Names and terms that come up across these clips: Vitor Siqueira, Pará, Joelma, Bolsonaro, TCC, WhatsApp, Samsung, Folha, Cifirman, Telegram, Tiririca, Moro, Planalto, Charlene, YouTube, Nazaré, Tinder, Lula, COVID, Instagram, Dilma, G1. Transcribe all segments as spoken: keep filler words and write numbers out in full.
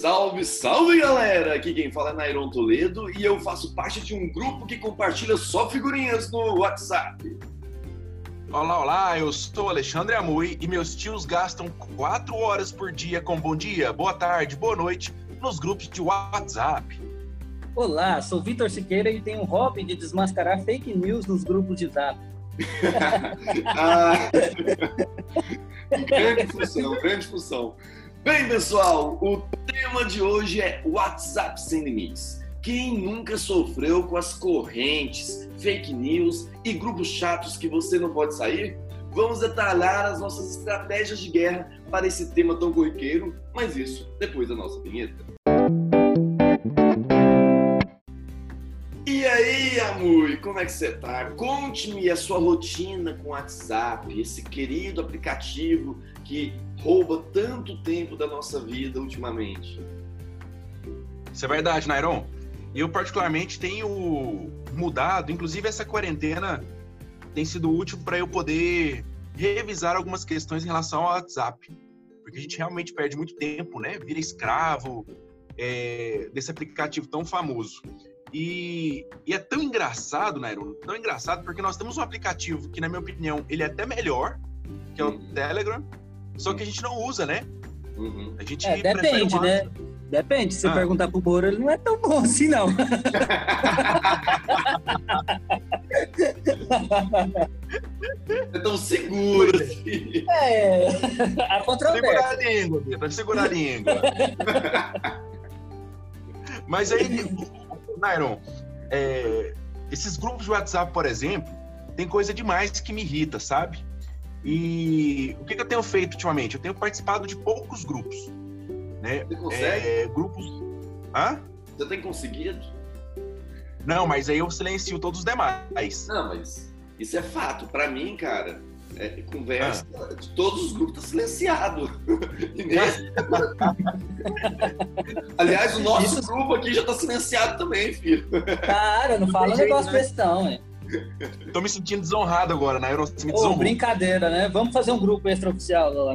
Salve, salve galera! Aqui quem fala é Nairon Toledo e eu faço parte de um grupo que compartilha só figurinhas no WhatsApp. Olá, olá! Eu sou Alexandre Amui e meus tios gastam quatro horas por dia com bom dia, boa tarde, boa noite nos grupos de WhatsApp. Olá, sou Vitor Siqueira e tenho um hobby de desmascarar fake news nos grupos de WhatsApp. ah, grande função, grande função. Bem, pessoal, o tema de hoje é WhatsApp sem limites. Quem nunca sofreu com as correntes, fake news e grupos chatos que você não pode sair? Vamos detalhar as nossas estratégias de guerra para esse tema tão corriqueiro, mas isso depois da nossa vinheta. E aí, Amui, como é que você tá? Conte-me a sua rotina com o WhatsApp, esse querido aplicativo que rouba tanto tempo da nossa vida ultimamente. Isso é verdade, Nairon. Eu, particularmente, tenho mudado, inclusive essa quarentena tem sido útil para eu poder revisar algumas questões em relação ao WhatsApp, porque a gente realmente perde muito tempo, né? Vira escravo é, desse aplicativo tão famoso. E, e é tão engraçado, Nairon, tão engraçado, porque nós temos um aplicativo que, na minha opinião, ele é até melhor, que é o uhum. Telegram, só que a gente não usa, né? Uhum. A gente é, depende, uma... né? Depende, se ah. você perguntar pro Moro, ele não é tão bom assim, não. É tão seguro assim. É, a controvérsia. Segurar a língua, Pedro, segurar a língua. Mas aí... Nairon, é, esses grupos de WhatsApp, por exemplo, tem coisa demais que me irrita, sabe? E o que, que eu tenho feito ultimamente? Eu tenho participado de poucos grupos, né? Você consegue? É, grupos... Hã? Você tem conseguido? Não, mas aí eu silencio todos os demais. Não, mas isso é fato. Pra mim, cara, é, conversa ah. de todos os grupos tá silenciado. E nesse... Aliás, o nosso isso... grupo aqui já tá silenciado também, filho. Cara, não fala um negócio desse não, né? Tô me sentindo desonrado agora, né? Eu me desonrou. Oh, brincadeira, né? Vamos fazer um grupo extraoficial lá.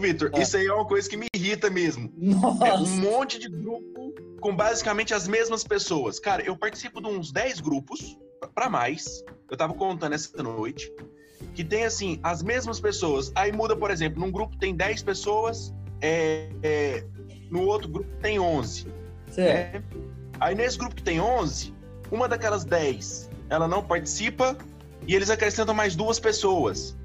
Vitor, é. isso aí é uma coisa que me irrita mesmo. Nossa. É um monte de grupo com basicamente as mesmas pessoas. Cara, eu participo de uns dez grupos, pra mais. Eu tava contando essa noite. Que tem, assim, as mesmas pessoas. Aí muda, por exemplo, num grupo tem dez pessoas, é, é, no outro grupo tem onze. Certo. Né? Aí nesse grupo que tem onze, uma daquelas dez, ela não participa e eles acrescentam mais duas pessoas.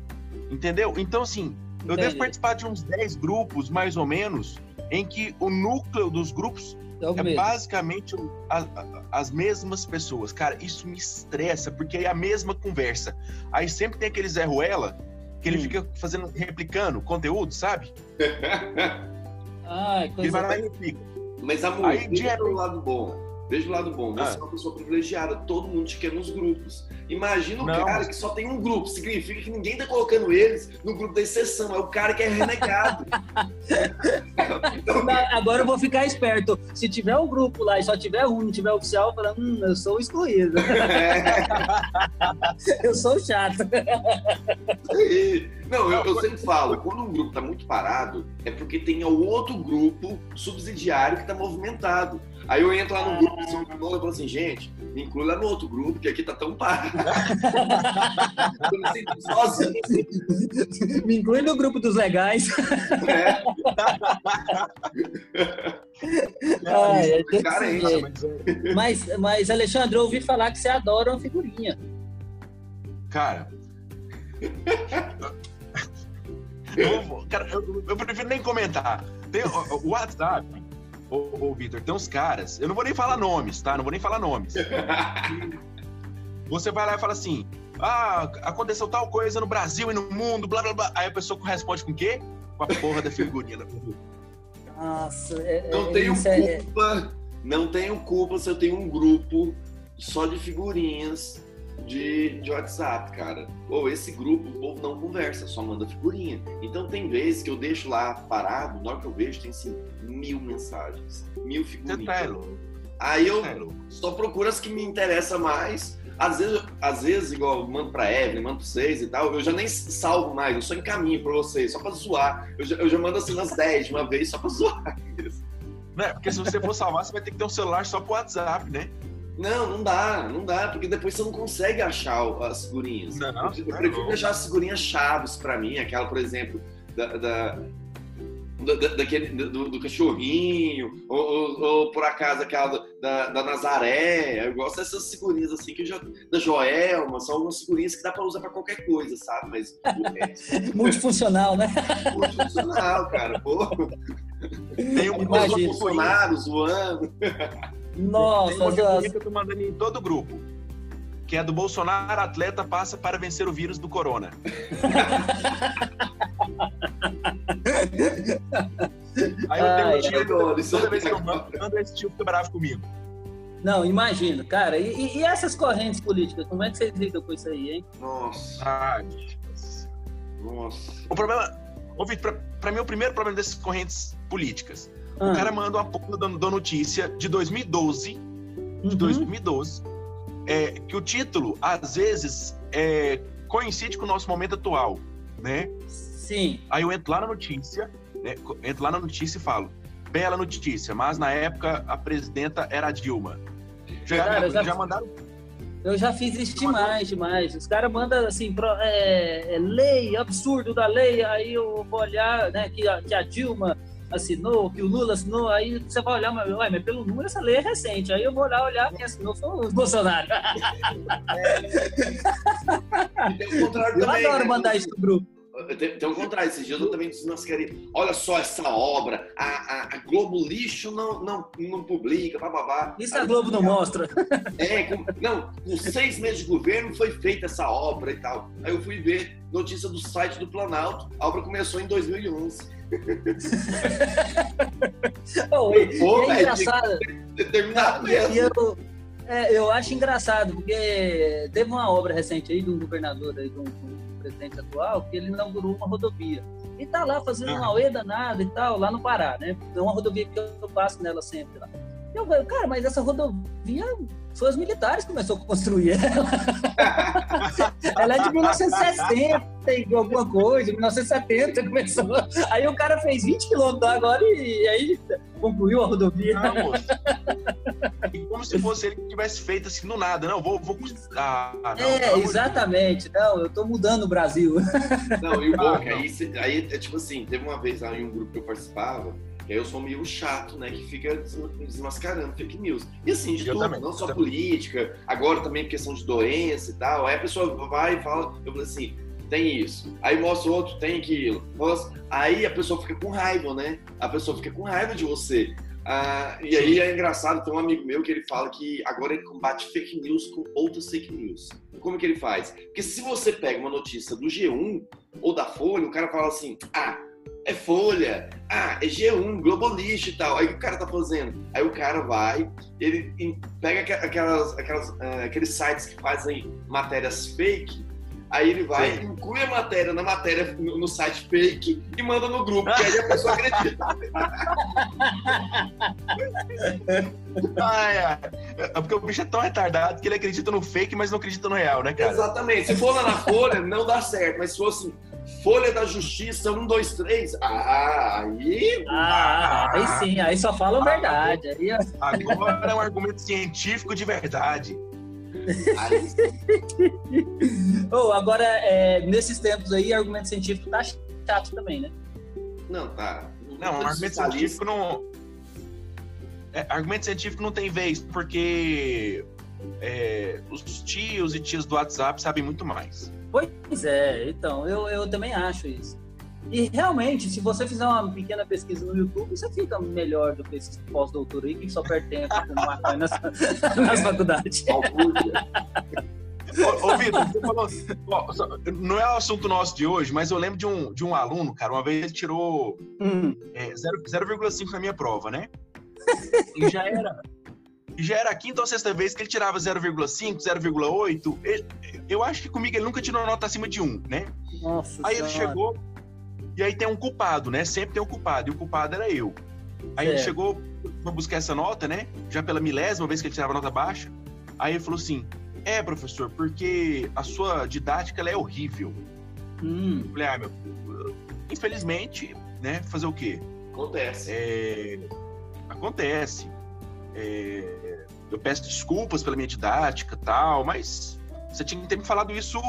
Entendeu? Então, assim, eu Entendi. devo participar de uns dez grupos, mais ou menos, em que o núcleo dos grupos é, é basicamente a, a, as mesmas pessoas. Cara, isso me estressa, porque é a mesma conversa. Aí sempre tem aquele Zé Ruela, que ele hum. fica fazendo, replicando conteúdo, sabe? Ai, coisa ele vai lá e replica. Mas, amor, aí, veja de... o lado bom. Veja o lado bom. Você ah. é uma pessoa privilegiada, todo mundo te quer nos grupos. Imagina o Não. cara que só tem um grupo, significa que ninguém tá colocando eles no grupo da exceção, é o cara que é renegado. Então, agora eu vou ficar esperto. Se tiver um grupo lá e só tiver um, não tiver oficial, eu falo, hum, eu sou excluído. É. Eu sou chato. Não, eu, eu sempre falo, quando um grupo tá muito parado, é porque tem o outro grupo subsidiário que tá movimentado. Aí eu entro lá no grupo de São Paulo e falo assim, gente, me inclui lá no outro grupo, que aqui tá tão parado. Eu me sinto sozinho. Me inclui no grupo dos legais. É. Ai, é é carente, mas... mas, mas, Alexandre, eu ouvi falar que você adora uma figurinha. Cara... eu, cara eu, eu prefiro nem comentar. Tem o, o WhatsApp... Ô, ô Vitor, tem uns caras, eu não vou nem falar nomes, tá? Não vou nem falar nomes. Você vai lá e fala assim, ah, aconteceu tal coisa no Brasil e no mundo, blá, blá, blá. Aí a pessoa responde com o quê? Com a porra da figurinha. Nossa, é, não tenho culpa, é... não tenho culpa se eu tenho um grupo só de figurinhas de, de WhatsApp, cara. Ou esse grupo, o povo não conversa, só manda figurinha. Então tem vezes que eu deixo lá parado, na hora que eu vejo tem assim... mil mensagens, mil figurinhas. Você tá louco. Aí eu é. só procuro as que me interessam mais. Às vezes, às vezes igual eu mando pra Evelyn, mando pra vocês e tal, eu já nem salvo mais, eu só encaminho pra vocês, só pra zoar. Eu já, eu já mando assim nas dez de uma vez, só pra zoar. É, porque se você for salvar, você vai ter que ter um celular só pro WhatsApp, né? Não, não dá, não dá, porque depois você não consegue achar as figurinhas. Não, não, eu prefiro deixar as figurinhas chaves pra mim, aquela, por exemplo, da... da... Da, daquele, do, do cachorrinho, ou, ou, ou por acaso aquela da, da Nazaré. Eu gosto dessas figurinhas assim, que já, da Joelma, são umas figurinhas que dá pra usar pra qualquer coisa, sabe? Mas é, multifuncional, né? Multifuncional, cara, pô. Tem um imagina, Bolsonaro zoando. Nossa, tem uma figurinha que eu tô mandando em todo o grupo, que é do Bolsonaro, atleta passa para vencer o vírus do corona. Aí eu tenho um tio, toda vez que eu mando, esse tio fica bravo comigo. Não, imagino, cara. E, e essas correntes políticas, como é que vocês lidam com isso aí, hein? Nossa. Ai, nossa. O problema, Vitor, pra, pra mim, o primeiro problema dessas correntes políticas. Ah. O cara manda uma porra da, da notícia de dois mil e doze, de uhum. dois mil e doze, é, que o título, às vezes, é, coincide com o nosso momento atual, né? Sim. Aí eu entro lá na notícia, né, entro lá na notícia e falo, bela notícia, mas na época a presidenta era a Dilma. Já, cara, já, já, já mandaram... Eu já fiz isso demais, demais. Os caras mandam assim, pro, é, é lei, absurdo da lei, aí eu vou olhar, né, que a, que a Dilma assinou, que o Lula assinou, aí você vai olhar, mas, ué, mas pelo número essa lei é recente, aí eu vou lá olhar, quem assinou foi o Bolsonaro. É. O contrário eu também, adoro, né, mandar isso pro grupo. Tem, tem um contrário, esses dias eu também desmascarei. Olha só essa obra, a, a, a Globo Lixo não, não, não publica, bababá. Isso a Globo não mostra. É, com, não, com seis meses de governo foi feita essa obra e tal. Aí eu fui ver notícia do site do Planalto, a obra começou em dois mil e onze. Oh, e, pô, é engraçado. Determinado mesmo. Eu, é, eu acho engraçado, porque teve uma obra recente aí de um governador aí, de um, presidente atual, que ele inaugurou uma rodovia. E tá lá fazendo uma auê danada e tal, lá no Pará, né? É uma rodovia que eu passo nela sempre lá. Eu falei, cara, mas essa rodovia foi os militares que começaram a construir ela. Ela é de mil novecentos e sessenta e alguma coisa, mil novecentos e setenta começou. Aí o cara fez vinte quilômetros agora e, e aí concluiu a rodovia. Não, moço. E como se fosse ele que tivesse feito assim, no nada. Não, vou... vou ah, não, é, não, exatamente. Não, eu tô mudando o Brasil. Não, e o bom, que aí, aí, é tipo assim, teve uma vez lá em um grupo que eu participava, que aí eu sou meio chato, né, que fica desmascarando fake news. E assim, de eu tudo, também, não só também. Política, agora também questão de doença e tal. Aí a pessoa vai e fala, eu falo assim, tem isso. Aí mostra outro, tem aquilo. Aí a pessoa fica com raiva, né? A pessoa fica com raiva de você. Ah, e aí é engraçado, tem um amigo meu que ele fala que agora ele combate fake news com outras fake news. Como que ele faz? Porque se você pega uma notícia do G um ou da Folha, o cara fala assim, ah, é Folha, ah, é G um, Globo Lixo e tal. Aí o que o cara tá fazendo? Aí o cara vai, ele pega aquelas, aquelas, uh, aqueles sites que fazem matérias fake, aí ele vai, sim, inclui a matéria na matéria no, no site fake e manda no grupo, que aí a pessoa acredita. Ai, ai. É porque o bicho é tão retardado que ele acredita no fake, mas não acredita no real, né, cara? Exatamente. Se for lá na Folha, não dá certo, mas se fosse Folha da Justiça, um, dois, três, ah, aí... Ah, aí sim, aí só fala a verdade. Aí... Agora é um argumento científico de verdade. Oh, agora, é, nesses tempos aí, argumento científico tá chato também, né? Não, tá. Não, não argumento científico não... É, argumento científico não tem vez, porque é, os tios e tias do WhatsApp sabem muito mais. Pois é, então, eu, eu também acho isso. E realmente, se você fizer uma pequena pesquisa no YouTube, você fica melhor do que esse pós-doutor aí que só perde tempo com maconha nas, nas faculdades. ô, ô Vitor, você falou assim, ó, não é o assunto nosso de hoje, mas eu lembro de um, de um aluno, cara, uma vez ele tirou hum. é, zero vírgula cinco na minha prova, né? E já era... Já era a quinta ou sexta vez que ele tirava zero vírgula cinco, zero vírgula oito. Ele, eu acho que comigo ele nunca tirou nota acima de um, né? Nossa, aí senhora. Ele chegou, e aí tem um culpado, né? Sempre tem um culpado, e o culpado era eu. Aí é. Ele chegou pra buscar essa nota, né? Já pela milésima vez que ele tirava nota baixa. Aí ele falou assim, é, professor, porque a sua didática ela é horrível. Hum. Eu falei, ah, meu... Infelizmente, né? Fazer o quê? Acontece. É... Acontece. É... Eu peço desculpas pela minha didática e tal, mas... Você tinha que ter me falado isso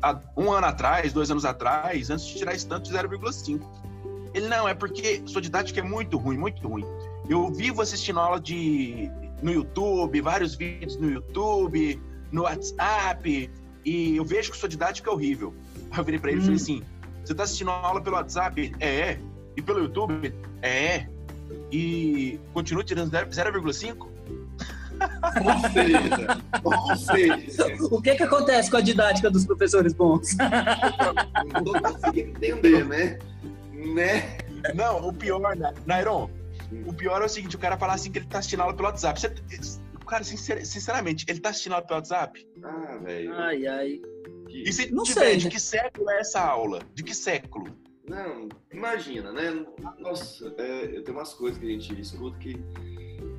há um ano atrás, dois anos atrás, antes de tirar esse tanto de zero vírgula cinco. Ele, não, é porque sua didática é muito ruim, muito ruim. Eu vivo assistindo aula de, no YouTube, vários vídeos no YouTube, no WhatsApp, e eu vejo que sua didática é horrível. Aí eu virei pra ele e hum. falei assim, você tá assistindo aula pelo WhatsApp? É. E pelo YouTube? É. E continua tirando zero vírgula cinco? Ou seja, ou seja. O que que acontece com a didática dos professores bons? Não, não consigo entender, né? né? Não, o pior, Nairon, o pior é o seguinte, o cara fala assim que ele tá assistindo aula pelo WhatsApp. Você, cara, sinceramente, ele tá assistindo aula pelo WhatsApp? Ah, velho. Ai, ai. E se não tiver, sei, de que século é essa aula? De que século? Não, imagina, né? Nossa, é, eu tenho umas coisas que a gente escuta que...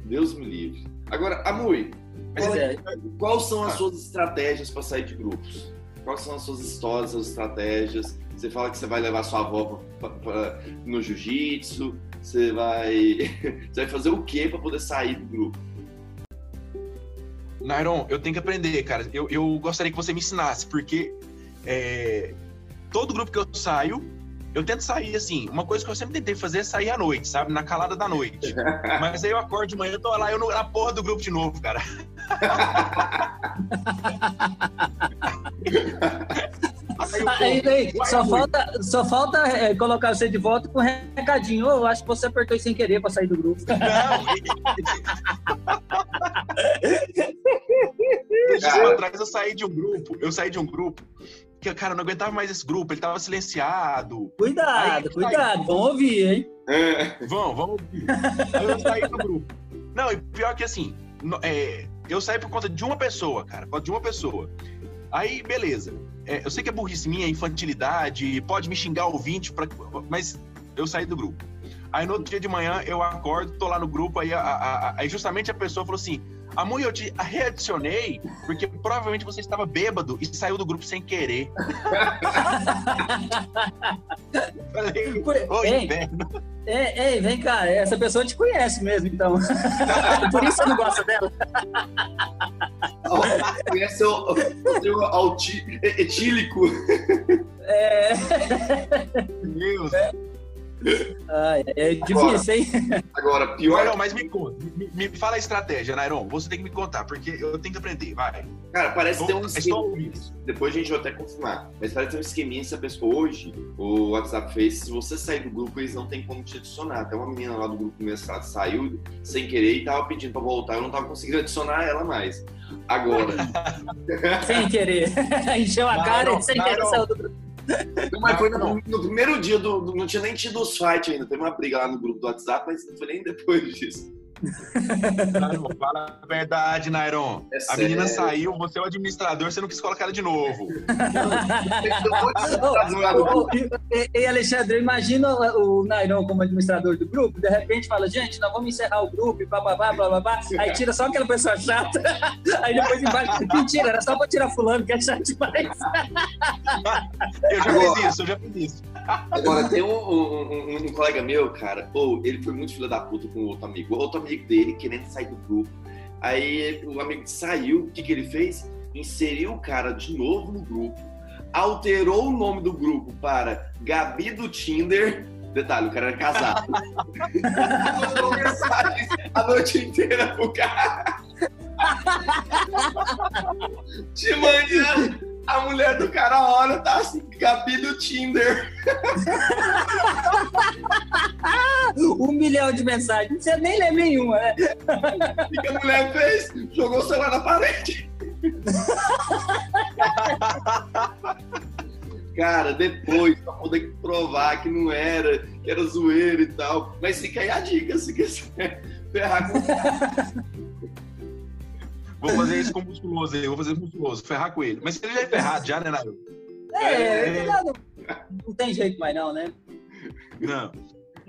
Deus me livre. Agora, Amui, qual, é. quais são as suas estratégias para sair de grupos? Quais são as suas histórias, as suas estratégias? Você fala que você vai levar sua avó pra, pra, no jiu-jitsu, você vai, você vai fazer o quê para poder sair do grupo? Nairon, eu tenho que aprender, cara. Eu, eu gostaria que você me ensinasse, porque é, todo grupo que eu saio, eu tento sair, assim, uma coisa que eu sempre tentei fazer é sair à noite, sabe? Na calada da noite. Mas aí eu acordo de manhã, eu tô lá, eu na porra do grupo de novo, cara. Aí, aí, aí, só, falta, só falta é, colocar você de volta com um recadinho. Eu oh, acho que você apertou sem querer pra sair do grupo. Não! Cara, atrás eu saí de um grupo, eu saí de um grupo que, cara, eu não aguentava mais esse grupo, ele tava silenciado. Cuidado, aí, cuidado, saí... vamos ouvir, hein? É. Vão, vamos ouvir. Aí eu saí do grupo. Não, e pior que assim, é, eu saí por conta de uma pessoa, cara, por conta de uma pessoa. Aí, beleza. É, eu sei que é burrice minha, infantilidade, pode me xingar ouvinte, pra... mas eu saí do grupo. Aí no outro dia de manhã eu acordo, tô lá no grupo, aí, a, a, a, aí justamente a pessoa falou assim, Amui, eu te readicionei porque provavelmente você estava bêbado e saiu do grupo sem querer. Falei, ô inferno. Ei, ei, vem cá, essa pessoa te conhece mesmo, então. Por isso você não gosta dela. Conhece o seu etílico. É. Meu Deus. Ah, é difícil, hein? Agora, pior. Não, mas me conta. Me, me fala a estratégia, Nairon. Você tem que me contar, porque eu tenho que aprender. Vai. Cara, parece ter um esqueminha. Depois a gente vai até confirmar. Mas parece ter um esqueminha se a pessoa hoje, o WhatsApp fez, se você sair do grupo, eles não tem como te adicionar. Até uma menina lá do grupo do mestrado saiu sem querer e tava pedindo pra voltar. Eu não tava conseguindo adicionar ela mais. Agora. Sem querer. Encheu a cara e sem querer saiu do grupo. Mas foi no, no primeiro dia, do, do, não tinha nem tido os fights ainda. Teve uma briga lá no grupo do WhatsApp, mas não foi nem depois disso. Não, fala a verdade, Nairon. É a sério? Menina saiu, você é o administrador, você não quis colocar ela de novo. E Alexandre, imagina o Nairon como administrador do grupo, de repente fala, gente, nós vamos encerrar o grupo, blá, blá, blá, blá, blá. Aí tira só aquela pessoa chata, aí depois embaixo, mentira, era só pra tirar fulano, que é chato demais. Eu já fiz isso, eu já fiz isso. Agora, tem um, um, um, um colega meu, cara, ou ele foi muito filho da puta com outro amigo, outro amigo dele querendo sair do grupo. Aí o amigo saiu, o que que ele fez? Inseriu o cara de novo no grupo, alterou o nome do grupo para Gabi do Tinder. Detalhe, o cara era casado. Mandou mensagem a noite inteira pro cara. De manhã, a mulher do cara olha, tá assim, Gabi do Tinder. Um milhão de mensagens, não você nem lê nenhuma, né? O que a mulher fez? Jogou o celular na parede. Cara, depois, pra poder provar que não era, que era zoeira e tal. Mas fica aí a dica, se quiser ferrar com o cara. Vou fazer isso com o musculoso, eu vou fazer com o musculoso, ferrar com ele. Mas ele já é ferrado, já, né, Nairo? É, é, é, não tem jeito mais não, né? Não.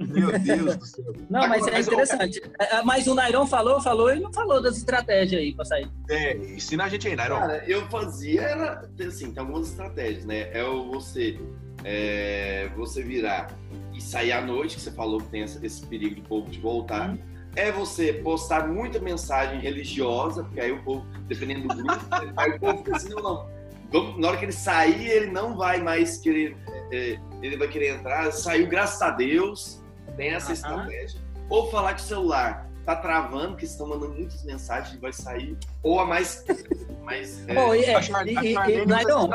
Meu Deus do céu. Não, mas é interessante. Mas o Nairon falou, falou e não falou das estratégias aí pra sair. É, ensina a gente aí, Nairon. Cara, eu fazia, era, assim, tem algumas estratégias, né? É você, é, você virar e sair à noite, que você falou que tem esse perigo do povo de voltar. Hum. É você postar muita mensagem religiosa, porque aí o povo, dependendo do grupo, aí o povo fica assim, não, não. Na hora que ele sair, ele não vai mais querer, ele vai querer entrar, saiu, graças a Deus, tem essa uh-huh. estratégia. Ou falar que o celular tá travando, que estão mandando muitas mensagens, vai sair, ou a mais... mais é, oh, é, a Charlene, Nairon,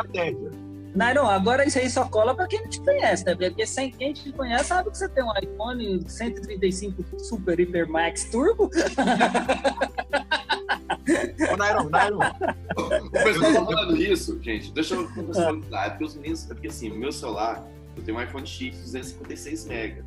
Nairon, agora isso aí só cola pra quem não te conhece, né? Porque sem quem te conhece sabe que você tem um iPhone cento e trinta e cinco Super Hyper Max Turbo. Ô, Nairon, Nairon. O pessoal tá falando isso, gente. Deixa eu contextualizar. É porque os meninos. É porque assim, meu celular, eu tenho um iPhone X de duzentos e cinquenta e seis megas.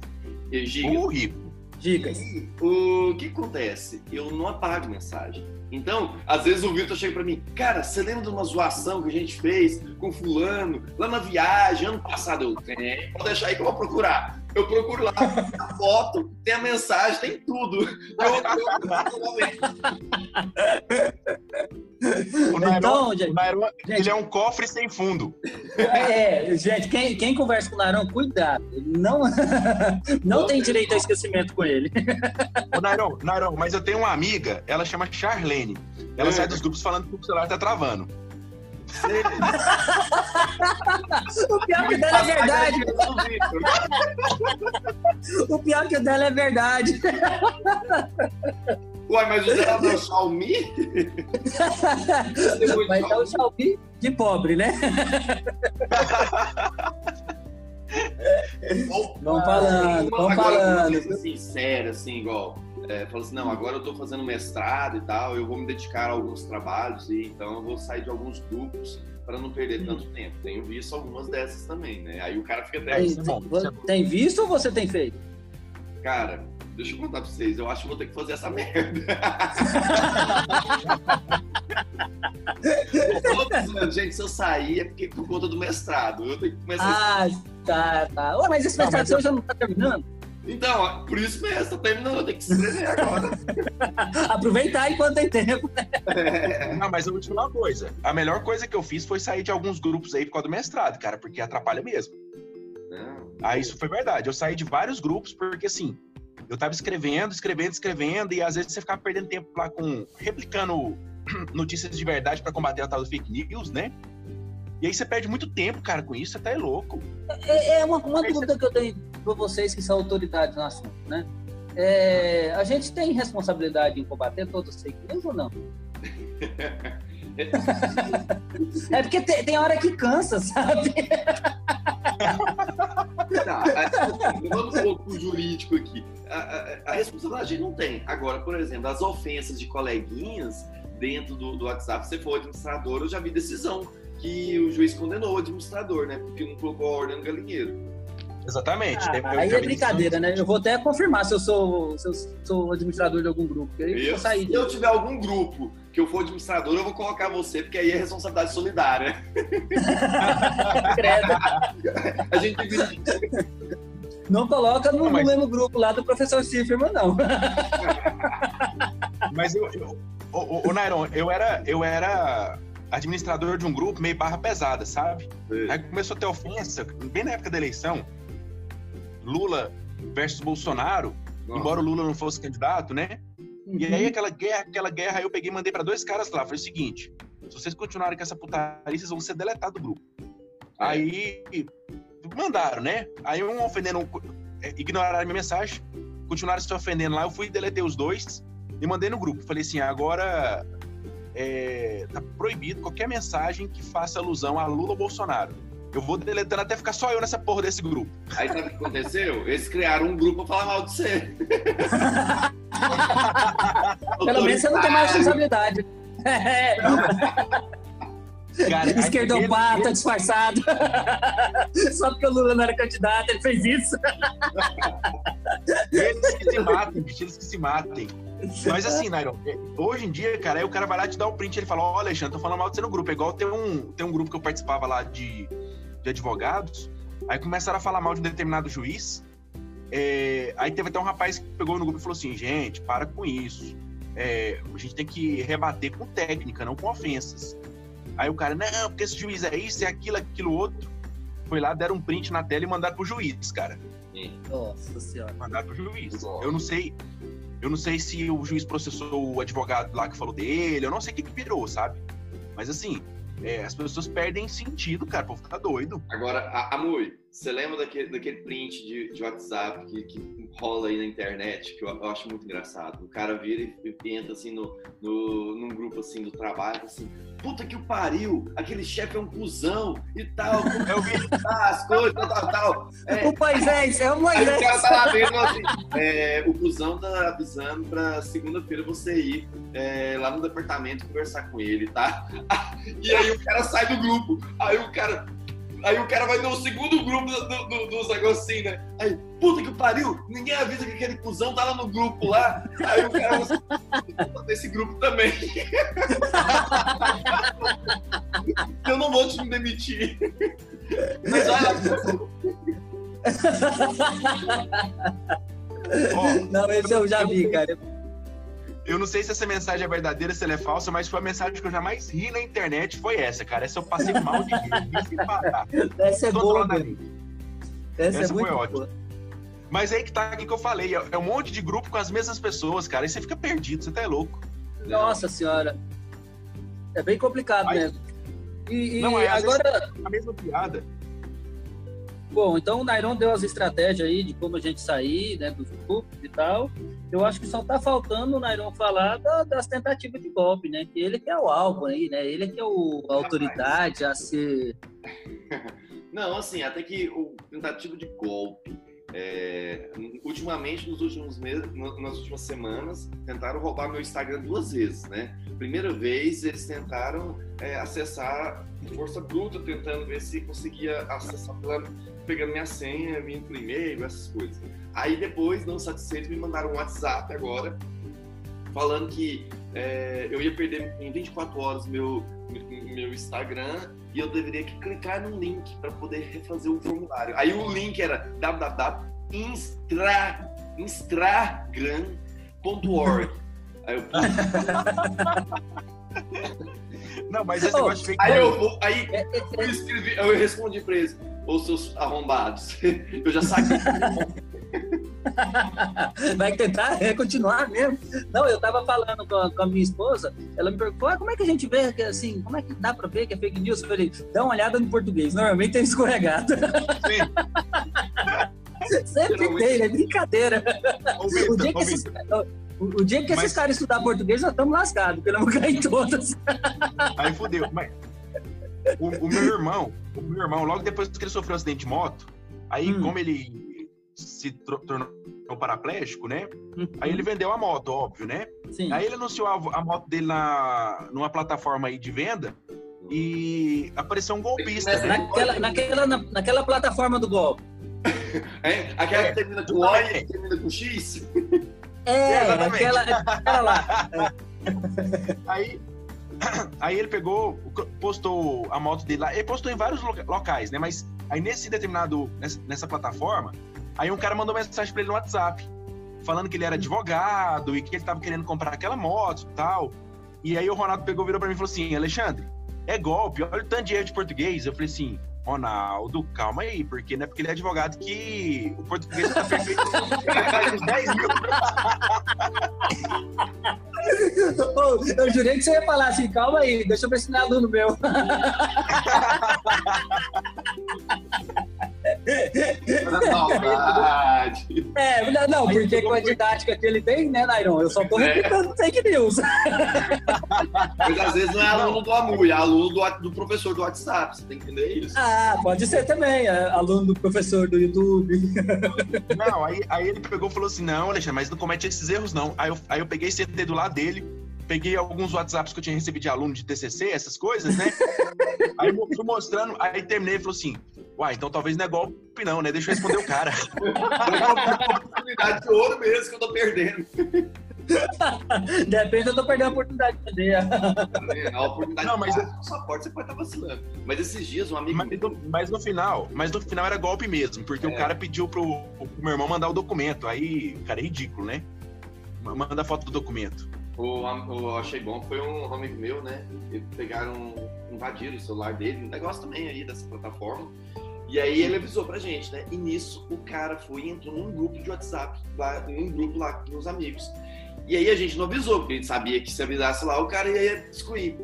E gigas. Uh, rico. Gigas. E o que acontece? Eu não apago mensagem. Então, às vezes o Vitor chega pra mim, cara, você lembra de uma zoação que a gente fez com fulano, lá na viagem, ano passado? Eu tenho, vou deixar aí que eu vou procurar. Eu procuro lá, tem a foto, tem a mensagem, tem tudo. Eu... o Nairon, então, gente, o Nairon, gente, ele é um cofre sem fundo. É, gente, quem, quem conversa com o Nairon, cuidado. Ele não, não tem direito a esquecimento com ele. Ô, Nairon, Nairon, mas eu tenho uma amiga, ela chama Charlene. Ela é. sai dos grupos falando que o celular tá travando. O pior que dela é verdade. O pior que dela é verdade. Uai, mas você tá no Xiaomi? Vai dar o Xiaomi de pobre, né? Vamos falando, vamos falando. Sincero, assim, igual. É, falou assim, não, agora eu tô fazendo mestrado e tal, eu vou me dedicar a alguns trabalhos e então eu vou sair de alguns grupos para não perder tanto tempo. Tenho visto algumas dessas também, né? Aí o cara fica até... Tem, bom, tem, tem visto ou você tem feito? Cara, deixa eu contar pra vocês, eu acho que vou ter que fazer essa merda. Gente, se eu sair é porque por conta do mestrado, eu tenho que começar... Ah, a... tá, tá. Ué, mas esse não, mestrado mas eu... já não tá terminando? Então, por isso mesmo, terminando, eu tenho que se escrever agora. Aproveitar enquanto tem tempo. É. Não, mas eu vou te falar uma coisa. A melhor coisa que eu fiz foi sair de alguns grupos aí por causa do mestrado, cara, porque atrapalha mesmo. Não. Ah, isso foi verdade. Eu saí de vários grupos porque, assim, eu tava escrevendo, escrevendo, escrevendo, e às vezes você ficava perdendo tempo lá com... replicando notícias de verdade pra combater a tal do fake news, né? E aí você perde muito tempo, cara, com isso, você tá é louco. É, é uma, uma dúvida você... que eu tenho... para vocês que são autoridades no assunto, né? É, a gente tem responsabilidade em combater todos os fake news ou não? É porque tem, tem hora que cansa, sabe? Mudando um pouco o jurídico aqui. A, a, a responsabilidade a gente não tem. Agora, por exemplo, as ofensas de coleguinhas dentro do, do WhatsApp, se for administrador, eu já vi decisão que o juiz condenou o administrador, né? Porque não colocou a ordem no galinheiro. Exatamente. Ah, aí é brincadeira, né? Eu vou até confirmar se eu sou, se eu sou administrador de algum grupo. Eu, sair se eu tiver algum grupo que eu for administrador, eu vou colocar você, porque aí é responsabilidade solidária. Credo. A gente não coloca no, não, mas... no mesmo grupo lá do professor Cifirman, não. Mas eu, eu o, o, o Nairon, eu era, eu era administrador de um grupo meio barra pesada, sabe? Aí começou a ter ofensa, bem na época da eleição. Lula versus Bolsonaro, nossa, embora o Lula não fosse candidato, né? Uhum. E aí aquela guerra, aquela guerra, aí eu peguei e mandei pra dois caras lá, falei o seguinte, se vocês continuarem com essa putaria, vocês vão ser deletados do grupo. É. Aí mandaram, né? Aí um ofendendo, ignoraram a minha mensagem, continuaram se ofendendo lá, eu fui e deletei os dois e mandei no grupo. Falei assim, agora é, tá proibido qualquer mensagem que faça alusão a Lula ou Bolsonaro. Eu vou deletando até ficar só eu nessa porra desse grupo. Aí sabe o que aconteceu? Eles criaram um grupo pra falar mal de você. Pelo menos você não tem mais responsabilidade. É. Esquerdopata, ele... disfarçado. Só porque o Lula não era candidato, ele fez isso. Eles que se matem, bicho, eles que se matem. Mas assim, Nairon, hoje em dia, cara, aí o cara vai lá te dar o print e ele fala, ó, oh, Alexandre, tô falando mal de você no grupo. É igual tem um, tem um grupo que eu participava lá de... de advogados, aí começaram a falar mal de um determinado juiz, É, aí teve até um rapaz que pegou no grupo e falou assim, gente, para com isso. É, a gente tem que rebater com técnica, não com ofensas. Aí o cara, não, porque esse juiz é isso, é aquilo, aquilo, outro. Foi lá, deram um print na tela e mandaram pro juiz, cara. Nossa senhora. Mandaram pro juiz. Nossa. Eu não sei, eu não sei se o juiz processou o advogado lá que falou dele, eu não sei o que que virou, sabe? Mas assim, é, as pessoas perdem sentido, cara, o povo tá doido. Agora, Amui, você lembra daquele, daquele print de, de WhatsApp que, que rola aí na internet, que eu, eu acho muito engraçado? O cara vira e, e entra assim no, no, num grupo assim do trabalho, assim, puta que o pariu, aquele chefe é um cuzão e tal, é o que tá, as coisas, tal, tal, tal. É, o Moisés, é o Moisés. O cara tá lá vendo, assim, é, o cuzão tá avisando pra segunda-feira você ir é, lá no departamento conversar com ele, tá? E aí o cara sai do grupo, aí o cara... Aí o cara vai no segundo grupo do, do, dos negocinhos, né? Aí, puta que pariu, ninguém avisa que aquele cuzão tá lá no grupo lá. Aí o cara vai nesse grupo também. Eu não vou te demitir. Mas olha. Oh, não, esse eu já vi, cara. Eu não sei se essa mensagem é verdadeira, se ela é falsa, mas foi a mensagem que eu jamais ri na internet, foi essa, cara. Essa eu passei mal de rir, sem parar. Essa é boa, velho. Essa, essa é foi muito ótima. Boa. Mas aí que tá, aqui que eu falei, é um monte de grupo com as mesmas pessoas, cara. Aí você fica perdido, você tá louco. Nossa senhora. É bem complicado mas... mesmo. E, e não, aí, agora... a mesma piada. Bom, então o Nairon deu as estratégias aí de como a gente sair, né, dos grupos e tal. Eu acho que só tá faltando o Nairon falar da, das tentativas de golpe, né? Que ele que é o alvo aí, né? Ele que é o, a autoridade a ser... Não, assim, até que o tentativo de golpe... É, ultimamente, nos últimos meses, nas últimas semanas, tentaram roubar meu Instagram duas vezes, né? Primeira vez, eles tentaram é, acessar força bruta, tentando ver se conseguia acessar, pegando minha senha, vindo por e-mail, essas coisas. Aí depois, não satisfeitos, me mandaram um WhatsApp agora, falando que é, eu ia perder em vinte e quatro horas meu, meu Instagram e eu deveria clicar num link para poder refazer o formulário. Aí o link era w w w ponto instra instagram ponto org. Aí eu... Não, mas esse negócio fica... Aí eu, aí eu, escrevi, eu respondi para eles, ô seus arrombados, eu já saquei. Vai tentar é, continuar mesmo. Não, eu tava falando com a, com a minha esposa. Ela me perguntou, ah, como é que a gente vê assim, como é que dá pra ver que é fake news? Eu falei, dá uma olhada no português, normalmente tem escorregado. Sempre tem, é brincadeira. O dia que esses, o, o dia que esses mas... caras estudar português, já estamos lascados, porque não vão cair todas. Aí fodeu. Mas... O, o meu irmão O meu irmão, logo depois que ele sofreu um acidente de moto, aí hum. como ele se tornou paraplégico, né? Uhum. Aí ele vendeu a moto, óbvio, né? Sim. Aí ele anunciou a, a moto dele na, numa plataforma aí de venda e apareceu um golpista. Né? Naquela, naquela, na, naquela plataforma do golpe. É, aquela que termina com O e termina com X? É, exatamente. Aquela, aquela lá. Aí, aí ele pegou, postou a moto dele lá. Ele postou em vários locais, né? Mas aí nesse determinado, nessa, nessa plataforma, aí um cara mandou mensagem pra ele no WhatsApp, falando que ele era advogado e que ele tava querendo comprar aquela moto e tal. E aí o Ronaldo pegou, virou pra mim e falou assim, Alexandre, é golpe, olha o tanto de erro de português. Eu falei assim, Ronaldo, calma aí, porque não é porque ele é advogado que o português tá perfeito. Faz uns dez mil. Oh, eu jurei que você ia falar assim, calma aí, deixa eu ver se não é aluno meu. É, não, não, porque com a didática que ele tem, né, Nairon? Eu só tô repetindo fake news. Mas às vezes não é aluno do Amui, é aluno do, do professor do WhatsApp, você tem que entender isso. Ah, pode ser também, é aluno do professor do YouTube. Não, aí, aí ele pegou e falou assim, não, Alexandre, mas não comete esses erros não. Aí eu, aí eu peguei esse C T do lado dele, peguei alguns WhatsApps que eu tinha recebido de aluno de T C C, essas coisas, né? Aí fui mostrando, aí terminei e falou assim, uai, então talvez não é golpe não, né? Deixa eu responder o cara. É uma oportunidade de ouro mesmo que eu tô perdendo. De repente eu tô perdendo a oportunidade de fazer. É, a oportunidade não, mas de parar, eu... passaporte você pode estar vacilando. Mas esses dias um amigo... Mas, meu... mas no final, mas no final era golpe mesmo, porque é. o cara pediu pro, pro meu irmão mandar o documento. Aí, cara, é ridículo, né? Manda a foto do documento. O, o achei bom, foi um amigo meu, né? Eles pegaram, invadiram o celular dele, um negócio também aí dessa plataforma. E aí ele avisou pra gente, né? E nisso o cara foi e entrou num grupo de WhatsApp, lá, num grupo lá com os amigos. E aí a gente não avisou, porque a gente sabia que se avisasse lá, o cara ia excluir.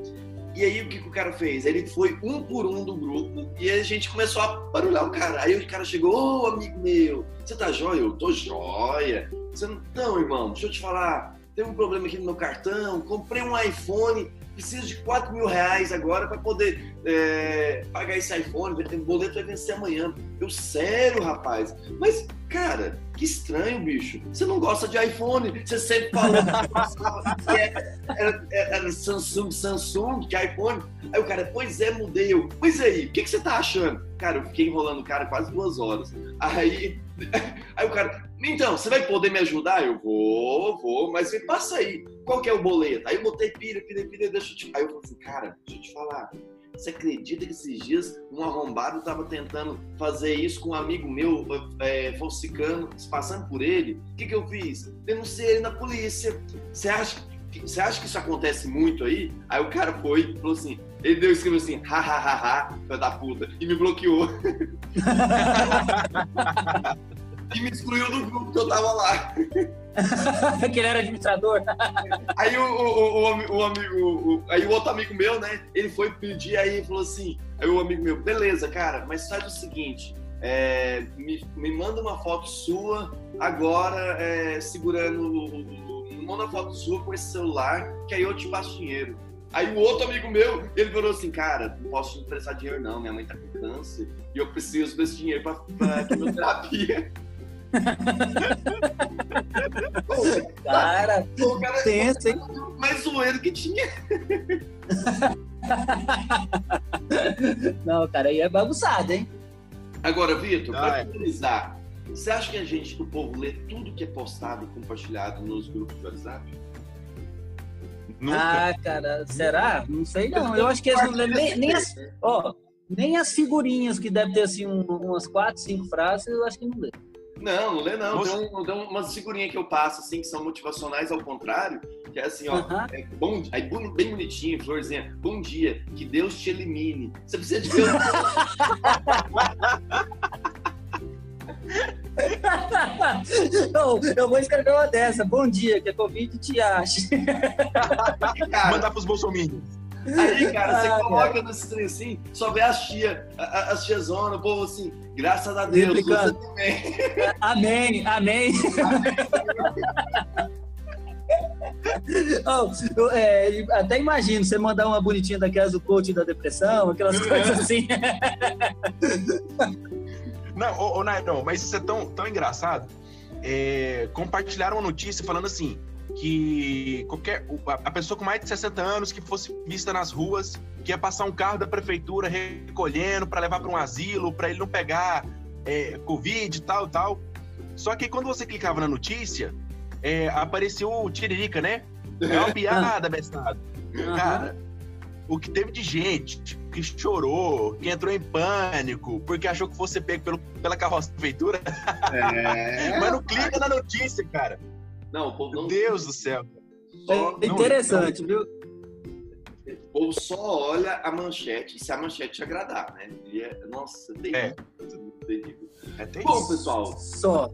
E aí o que, que o cara fez? Ele foi um por um do grupo e a gente começou a barulhar o cara. Aí o cara chegou, ô oh, amigo meu, você tá jóia? Eu tô jóia. Você não... não, irmão, deixa eu te falar, tem um problema aqui no meu cartão, comprei um iPhone... Preciso de quatro mil reais agora para poder é, pagar esse iPhone. O boleto vai vencer amanhã. Eu, sério, rapaz. Mas, cara, que estranho, bicho. Você não gosta de iPhone. Você sempre falou que era, era, era Samsung, Samsung, que iPhone. Aí o cara, pois é, mudei. Eu, pois é, o que, que você tá achando? Cara, eu fiquei enrolando o cara quase duas horas. Aí, aí o cara... Então, você vai poder me ajudar? Eu vou, vou, mas me passa aí. Qual que é o boleto? Aí eu botei pilha, pilha, pilha, deixa eu te... Aí eu falei assim, cara, deixa eu te falar. Você acredita que esses dias um arrombado tava tentando fazer isso com um amigo meu, é, falsificando, se passando por ele? O que que eu fiz? Denunciei ele na polícia. Você acha, você acha que isso acontece muito aí? Aí o cara foi e falou assim... Ele deu escreveu assim, ha, ha, ha, ha, filho da puta, e me bloqueou. E me excluiu do grupo que eu tava lá. Que ele era administrador. Aí o, o, o, o amigo, o, aí o outro amigo meu, né? Ele foi pedir aí e falou assim: aí o amigo meu, beleza, cara, mas faz o seguinte: é, me, me manda uma foto sua agora, é, segurando. Me manda uma foto sua com esse celular, que aí eu te passo dinheiro. Aí o outro amigo meu, ele falou assim, cara, não posso te emprestar dinheiro não, minha mãe tá com câncer e eu preciso desse dinheiro pra, pra quimioterapia. Pô, cara, o cara pensa, hein? Mais zoeiro que tinha. Não, cara, aí é bagunçado, hein? Agora, Vitor, pra finalizar, você acha que a gente, o povo, lê tudo que é postado e compartilhado nos grupos do WhatsApp? Nunca. Ah, cara, será? Não sei não. Eu acho que eles não lêem nem, nem, as, ó, nem as figurinhas, que deve ter assim um, umas quatro, cinco frases, eu acho que não lê. Não, não lê não. Tem, um, tem umas figurinhas que eu passo, assim, que são motivacionais ao contrário, que é assim, ó, uh-huh. é bom, aí bem bonitinho, florzinha, bom dia, que Deus te elimine. Você precisa de Deus. Não, eu vou escrever uma dessa. Bom dia, que a Covid te ache. Mandar pros bolsominions. Aí, cara, você ah, coloca cara. nesse trem assim, só vê as tia, as tiazonas, o povo assim, graças a Deus. Você também. Amém, amém. Oh, eu, é, até imagino você mandar uma bonitinha daquelas do coach da depressão, aquelas é. coisas assim. Não, ô, ô, Nairon, mas isso é tão, tão engraçado. É, compartilharam uma notícia falando assim, que qualquer, a pessoa com mais de sessenta anos que fosse vista nas ruas, que ia passar um carro da prefeitura recolhendo para levar para um asilo, para ele não pegar é, Covid e tal, tal. Só que quando você clicava na notícia, é, apareceu o Tiririca, né? É uma piada, bestado. Cara, o que teve de gente... que chorou, que entrou em pânico, porque achou que fosse pego pelo, pela carroça da prefeitura. É, mas não clica na notícia, cara. Não, o povo não... Meu Deus do céu. Só... É interessante, não, viu? O povo só olha a manchete, se a manchete te agradar, né? É... Nossa, é terrível. É. É bom, pessoal. Só...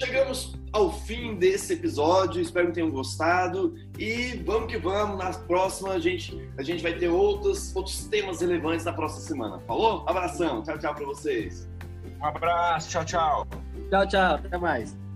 Chegamos ao fim desse episódio, espero que tenham gostado e vamos que vamos, na próxima a gente, a gente vai ter outros, outros temas relevantes na próxima semana, falou? Abração, tchau, tchau pra vocês. Um abraço, tchau, tchau. Tchau, tchau, até mais.